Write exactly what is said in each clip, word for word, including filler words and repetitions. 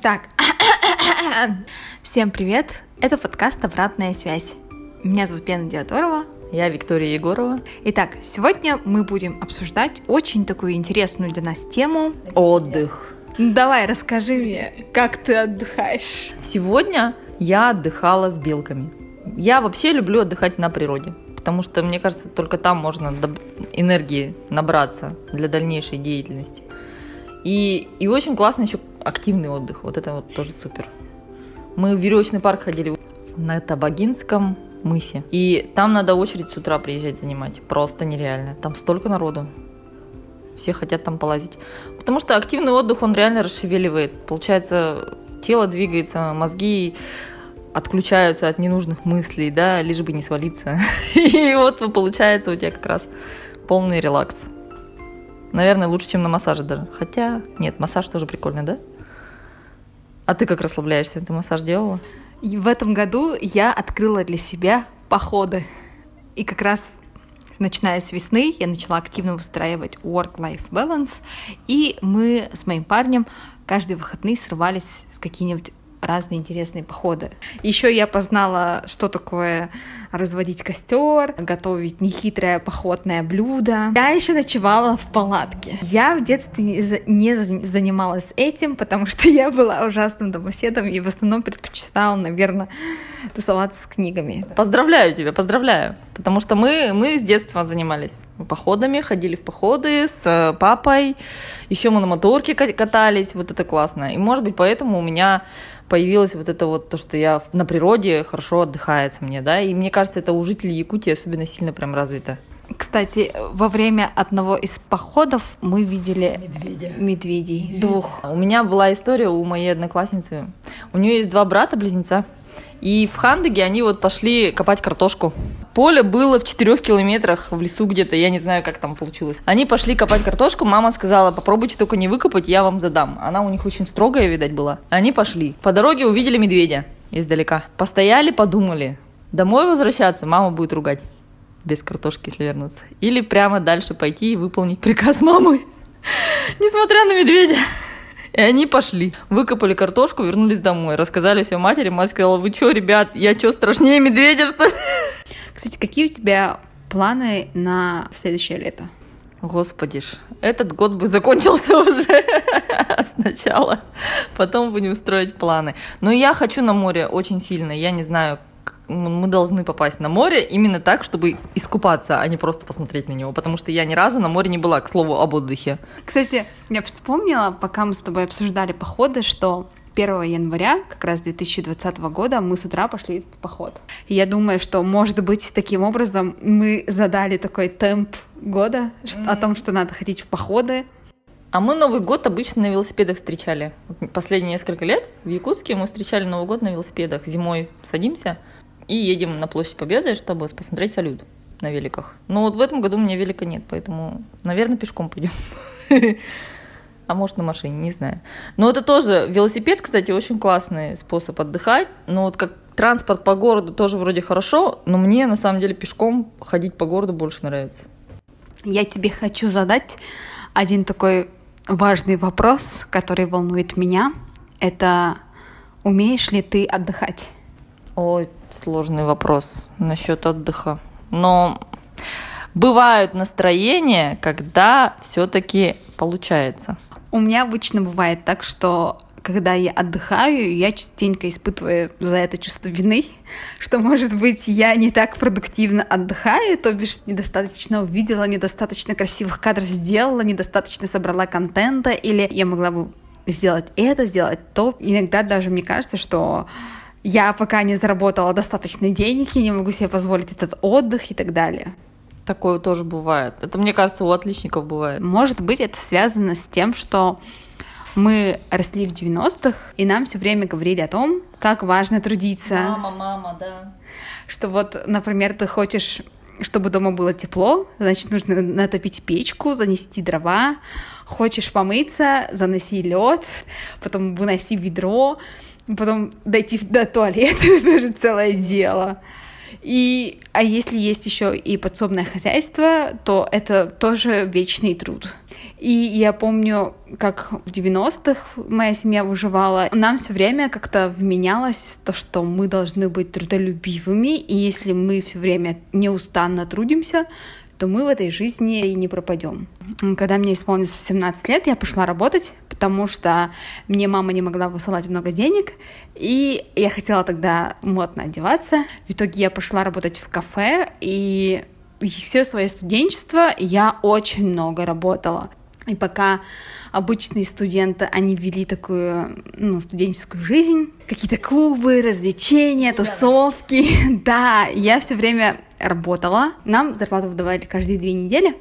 Так, всем привет, это подкаст «Обратная связь». Меня зовут Лена Диодорова. Я Виктория Егорова. Итак, сегодня мы будем обсуждать очень такую интересную для нас тему. Отдых. Ну, давай, расскажи мне, как ты отдыхаешь. Сегодня я отдыхала с белками. Я вообще люблю отдыхать на природе, потому что, мне кажется, только там можно энергии набраться для дальнейшей деятельности. И, и очень классно еще активный отдых, вот это вот тоже супер. Мы в Верёвочный парк ходили на Табагинском мысе, и там надо очередь с утра приезжать занимать, просто нереально, там столько народу, все хотят там полазить. Потому что активный отдых, он реально расшевеливает, получается, тело двигается, мозги отключаются от ненужных мыслей, да, лишь бы не свалиться. И вот получается у тебя как раз полный релакс. Наверное, лучше, чем на массаже даже. Хотя, нет, массаж тоже прикольный, да? А ты как расслабляешься? Ты массаж делала? И в этом году я открыла для себя походы. И как раз, начиная с весны, я начала активно выстраивать work-life balance. И мы с моим парнем каждые выходные срывались в какие-нибудь разные интересные походы. Еще я познала, что такое разводить костер, готовить нехитрое походное блюдо. Я еще ночевала в палатке. Я в детстве не занималась этим, потому что я была ужасным домоседом и в основном предпочитала, наверное, тусоваться с книгами. Поздравляю тебя, поздравляю, потому что мы, мы с детства занимались походами, ходили в походы с папой, еще мы на моторке катались, вот это классно. И, может быть, поэтому у меня появилось вот это вот, то, что я на природе хорошо отдыхается мне, да, и мне кажется, это у жителей Якутии особенно сильно прям развито. Кстати, во время одного из походов мы видели медведя. медведей, Медведь. двух. У меня была история у моей одноклассницы, у нее есть два брата-близнеца, и в Хандыге они вот пошли копать картошку. Поле было в четырех километрах в лесу где-то, я не знаю, как там получилось. Они пошли копать картошку, мама сказала, попробуйте только не выкопать, я вам задам. Она у них очень строгая, видать, была. Они пошли. По дороге увидели медведя издалека. Постояли, подумали, домой возвращаться, мама будет ругать. Без картошки, если вернуться. Или прямо дальше пойти и выполнить приказ мамы. Несмотря на медведя. И они пошли, выкопали картошку, вернулись домой, рассказали все матери. Мать сказала, вы что, ребят, я что, страшнее медведя, что ли? Кстати, какие у тебя планы на следующее лето? Господи ж, этот год бы закончился уже сначала, потом будем строить планы. Но я хочу на море очень сильно, я не знаю, мы должны попасть на море именно так, чтобы искупаться, а не просто посмотреть на него, потому что я ни разу на море не была, к слову, об отдыхе. Кстати, я вспомнила, пока мы с тобой обсуждали походы, что первого января, как раз две тысячи двадцатого года, мы с утра пошли в поход. И я думаю, что, может быть, таким образом мы задали такой темп года mm. о том, что надо ходить в походы. А мы Новый год обычно на велосипедах встречали. Последние несколько лет в Якутске мы встречали Новый год на велосипедах. Зимой садимся и едем на Площадь Победы, чтобы посмотреть салют на великах. Но вот в этом году у меня велика нет, поэтому, наверное, пешком пойдем. А может, на машине, не знаю. Но это тоже велосипед, кстати, очень классный способ отдыхать. Но вот как транспорт по городу тоже вроде хорошо, но мне на самом деле пешком ходить по городу больше нравится. Я тебе хочу задать один такой важный вопрос, который волнует меня. Это умеешь ли ты отдыхать? Ой, сложный вопрос насчет отдыха. Но бывают настроения, когда все-таки получается. У меня обычно бывает так, что когда я отдыхаю, я частенько испытываю за это чувство вины, что, может быть, я не так продуктивно отдыхаю, то бишь недостаточно увидела, недостаточно красивых кадров сделала, недостаточно собрала контента, или я могла бы сделать это, сделать то. Иногда даже мне кажется, что я пока не заработала достаточно денег, я не могу себе позволить этот отдых и так далее. Такое тоже бывает. Это, мне кажется, у отличников бывает. Может быть, это связано с тем, что мы росли в девяностых, и нам все время говорили о том, как важно трудиться. Мама, мама, да. Что вот, например, ты хочешь, чтобы дома было тепло, значит, нужно натопить печку, занести дрова. Хочешь помыться, заноси лед, потом выноси ведро, потом дойти до туалета, это же целое дело. И, а если есть еще и подсобное хозяйство, то это тоже вечный труд. И я помню, как в девяностых моя семья выживала. Нам все время как-то вменялось то, что мы должны быть трудолюбивыми, и если мы все время неустанно трудимся, то мы в этой жизни и не пропадем. Когда мне исполнилось семнадцать лет, я пошла работать, потому что мне мама не могла высылать много денег, и я хотела тогда модно одеваться. В итоге я пошла работать в кафе, и все свое студенчество я очень много работала. И пока обычные студенты, они вели такую, ну, студенческую жизнь, какие-то клубы, развлечения, тусовки. Да, я все время работала. Нам зарплату выдавали каждые две недели.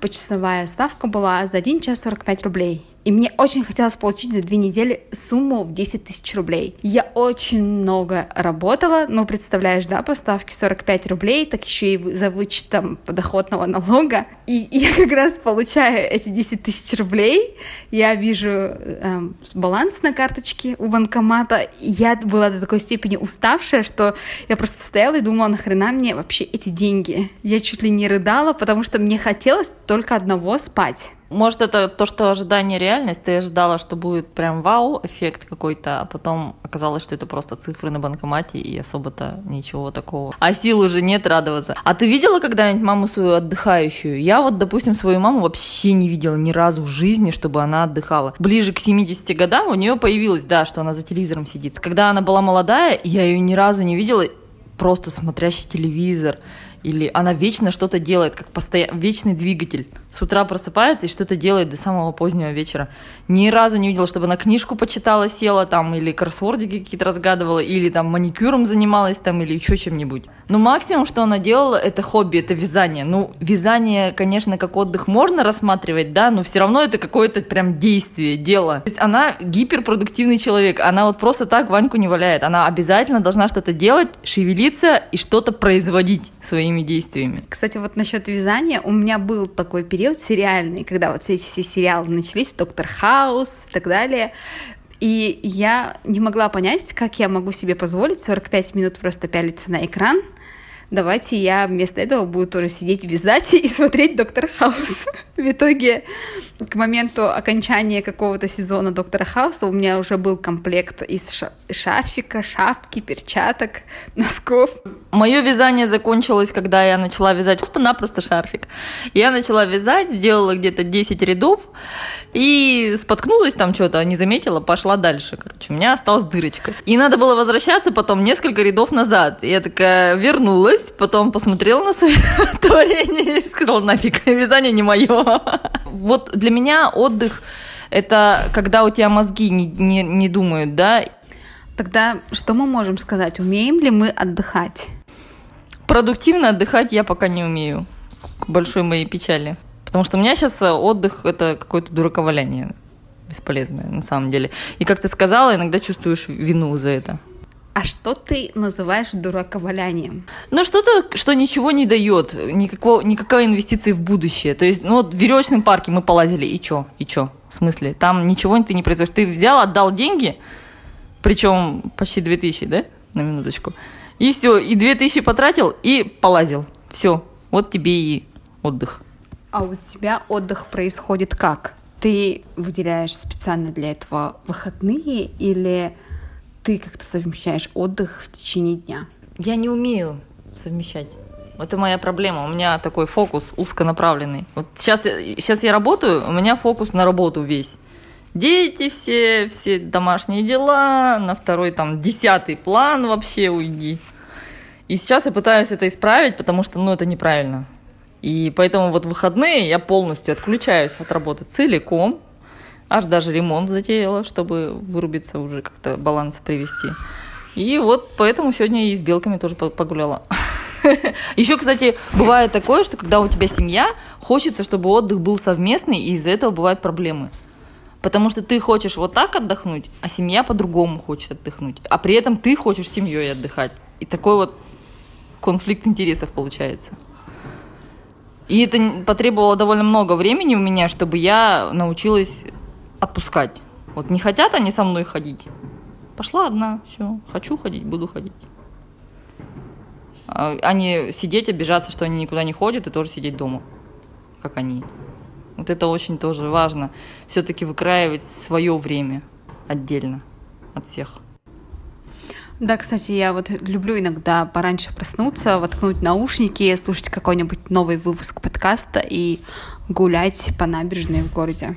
Почасовая ставка была за один час сорок пять рублей. И мне очень хотелось получить за две недели сумму в десять тысяч рублей. Я очень много работала, но, ну, представляешь, да, по ставке сорок пять рублей, так еще и за вычетом подоходного налога. И, и я как раз получаю эти десять тысяч рублей, я вижу э, баланс на карточке у банкомата. Я была до такой степени уставшая, что я просто стояла и думала, нахрена мне вообще эти деньги. Я чуть ли не рыдала, потому что мне хотелось только одного — спать. Может, это то, что ожидание — реальность? Ты ожидала, что будет прям вау-эффект какой-то, а потом оказалось, что это просто цифры на банкомате и особо-то ничего такого. А сил уже нет радоваться. А ты видела когда-нибудь маму свою отдыхающую? Я вот, допустим, свою маму вообще не видела ни разу в жизни, чтобы она отдыхала. Ближе к семидесяти годам у нее появилось, да, что она за телевизором сидит. Когда она была молодая, я ее ни разу не видела просто смотрящий телевизор. Или она вечно что-то делает, как постоянный вечный двигатель. С утра просыпается и что-то делает до самого позднего вечера. Ни разу не видела, чтобы она книжку почитала, села там, или кроссвордики какие-то разгадывала, или там маникюром занималась, там, или еще чем-нибудь. Но максимум, что она делала, это хобби, это вязание. Ну, вязание, конечно, как отдых можно рассматривать, да, но все равно это какое-то прям действие, дело. То есть она гиперпродуктивный человек, она вот просто так Ваньку не валяет. Она обязательно должна что-то делать, шевелиться и что-то производить своими действиями. Кстати, вот насчет вязания, у меня был такой период сериальный, когда вот эти все сериалы начались, «Доктор Хаус» и так далее, и я не могла понять, как я могу себе позволить сорок пять минут просто пялиться на экран. Давайте я вместо этого буду тоже сидеть вязать и смотреть «Доктор Хаус». В итоге, к моменту окончания какого-то сезона «Доктора Хауса» у меня уже был комплект из ша- шарфика, шапки, перчаток, носков. Мое вязание закончилось, когда я начала вязать просто-напросто шарфик. Я начала вязать, сделала где-то десять рядов и споткнулась там что-то, не заметила, пошла дальше. Короче, у меня осталась дырочка. И надо было возвращаться потом несколько рядов назад. Я такая вернулась, потом посмотрела на свое творение и сказала: нафиг, вязание не мое. Вот для меня отдых — это когда у тебя мозги не, не, не думают, да? Тогда что мы можем сказать? Умеем ли мы отдыхать? Продуктивно отдыхать я пока не умею, к большой моей печали. Потому что у меня сейчас отдых — это какое-то дураковаляние бесполезное на самом деле. И, как ты сказала, иногда чувствуешь вину за это. А что ты называешь дураковалянием? Ну, что-то, что ничего не дает, никакого, никакой инвестиции в будущее. То есть, ну вот в Верёвочном парке мы полазили, и чё, и чё? В смысле, там ничего ты не производишь. Ты взял, отдал деньги, причем почти две тысячи, да, на минуточку, и все, и две тысячи потратил, и полазил. Все, вот тебе и отдых. А у тебя отдых происходит как? Ты выделяешь специально для этого выходные или... Ты как-то совмещаешь отдых в течение дня? Я не умею совмещать. Это моя проблема. У меня такой фокус узконаправленный. Вот сейчас, сейчас я работаю, у меня фокус на работу весь. Дети все, все домашние дела, на второй там десятый план вообще уйди. И сейчас я пытаюсь это исправить, потому что, ну, это неправильно. И поэтому вот в выходные я полностью отключаюсь от работы целиком. Аж даже ремонт затеяла, чтобы вырубиться уже, как-то баланс привести. И вот поэтому сегодня и с белками тоже погуляла. Еще, кстати, бывает такое, что когда у тебя семья, хочется, чтобы отдых был совместный, и из-за этого бывают проблемы. Потому что ты хочешь вот так отдохнуть, а семья по-другому хочет отдохнуть. А при этом ты хочешь с семьей отдыхать. И такой вот конфликт интересов получается. И это потребовало довольно много времени у меня, чтобы я научилась... отпускать. Вот не хотят они со мной ходить. Пошла одна, все. Хочу ходить, буду ходить. а не сидеть, обижаться, что они никуда не ходят, и тоже сидеть дома, как они. Вот это очень тоже важно, все-таки выкраивать свое время отдельно от всех. Да, кстати, я вот люблю иногда пораньше проснуться, воткнуть наушники, слушать какой-нибудь новый выпуск подкаста и гулять по набережной в городе.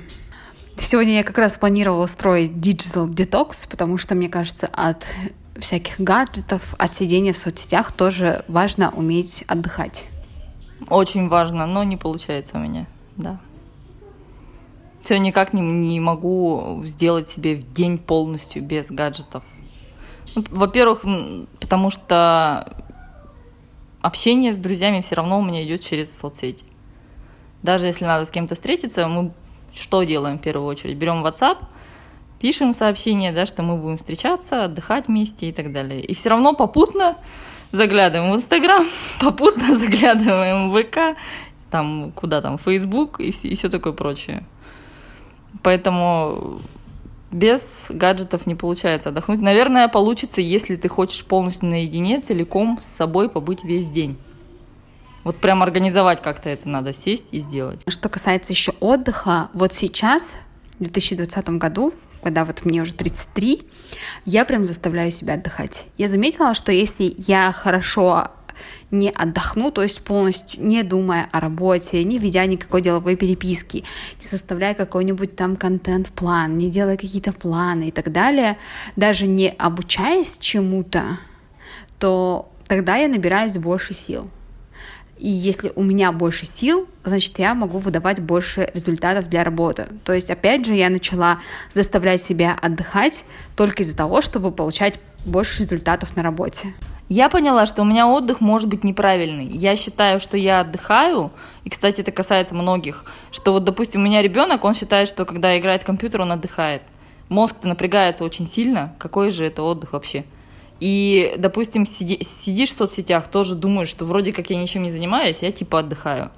Сегодня я как раз планировала устроить Digital Detox, потому что, мне кажется, от всяких гаджетов, от сидения в соцсетях тоже важно уметь отдыхать. Очень важно, но не получается у меня, да. Все никак не, не могу сделать себе в день полностью без гаджетов. Во-первых, потому что общение с друзьями все равно у меня идет через соцсети. Даже если надо с кем-то встретиться, мы что делаем в первую очередь? Берем WhatsApp, пишем сообщение, да, что мы будем встречаться, отдыхать вместе и так далее. И все равно попутно заглядываем в Инстаграм, попутно заглядываем в ВК, там, куда там, Фейсбук и, и все такое прочее. Поэтому без гаджетов не получается отдохнуть. Наверное, получится, если ты хочешь полностью наедине, целиком с собой побыть весь день. Вот прям организовать как-то это надо, сесть и сделать. Что касается еще отдыха, вот сейчас, в две тысячи двадцатом году, когда вот мне уже тридцать три, я прям заставляю себя отдыхать. Я заметила, что если я хорошо не отдохну, то есть полностью не думая о работе, не ведя никакой деловой переписки, не составляя какой-нибудь там контент-план, не делая какие-то планы и так далее, даже не обучаясь чему-то, то тогда я набираюсь больше сил. И если у меня больше сил, значит, я могу выдавать больше результатов для работы. То есть, опять же, я начала заставлять себя отдыхать только из-за того, чтобы получать больше результатов на работе. Я поняла, что у меня отдых может быть неправильный. Я считаю, что я отдыхаю, и, кстати, это касается многих, что вот, допустим, у меня ребенок, он считает, что когда играет в компьютер, он отдыхает. Мозг-то напрягается очень сильно. Какой же это отдых вообще? И, допустим, сиди, сидишь в соцсетях, тоже думаешь, что вроде как я ничем не занимаюсь, я типа отдыхаю.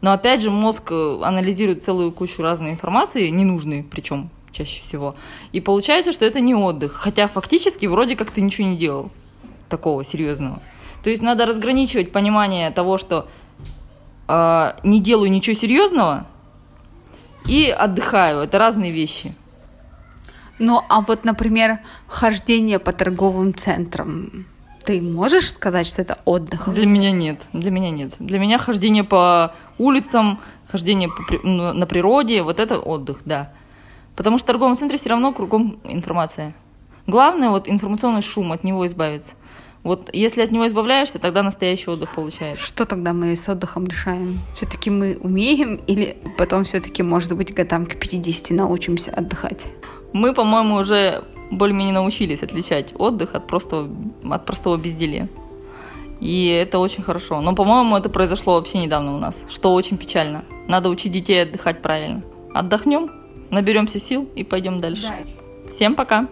Но, опять же, мозг анализирует целую кучу разной информации, ненужной причем чаще всего. И получается, что это не отдых, хотя фактически вроде как ты ничего не делал такого серьезного. То есть надо разграничивать понимание того, что э, не делаю ничего серьезного и отдыхаю. Это разные вещи. Ну, а вот, например, хождение по торговым центрам. Ты можешь сказать, что это отдых? Для меня нет. Для меня нет. Для меня хождение по улицам, хождение по, на природе, вот это отдых, да. Потому что в торговом центре все равно кругом информация. Главное, вот информационный шум, от него избавиться. Вот если от него избавляешься, тогда настоящий отдых получается. Что тогда мы с отдыхом решаем? Все-таки мы умеем или потом все-таки, может быть, годам к пятидесяти научимся отдыхать? Мы, по-моему, уже более-менее научились отличать отдых от простого, от простого безделья. И это очень хорошо. Но, по-моему, это произошло вообще недавно у нас, что очень печально. Надо учить детей отдыхать правильно. Отдохнем, наберемся сил и пойдем дальше. Да. Всем пока!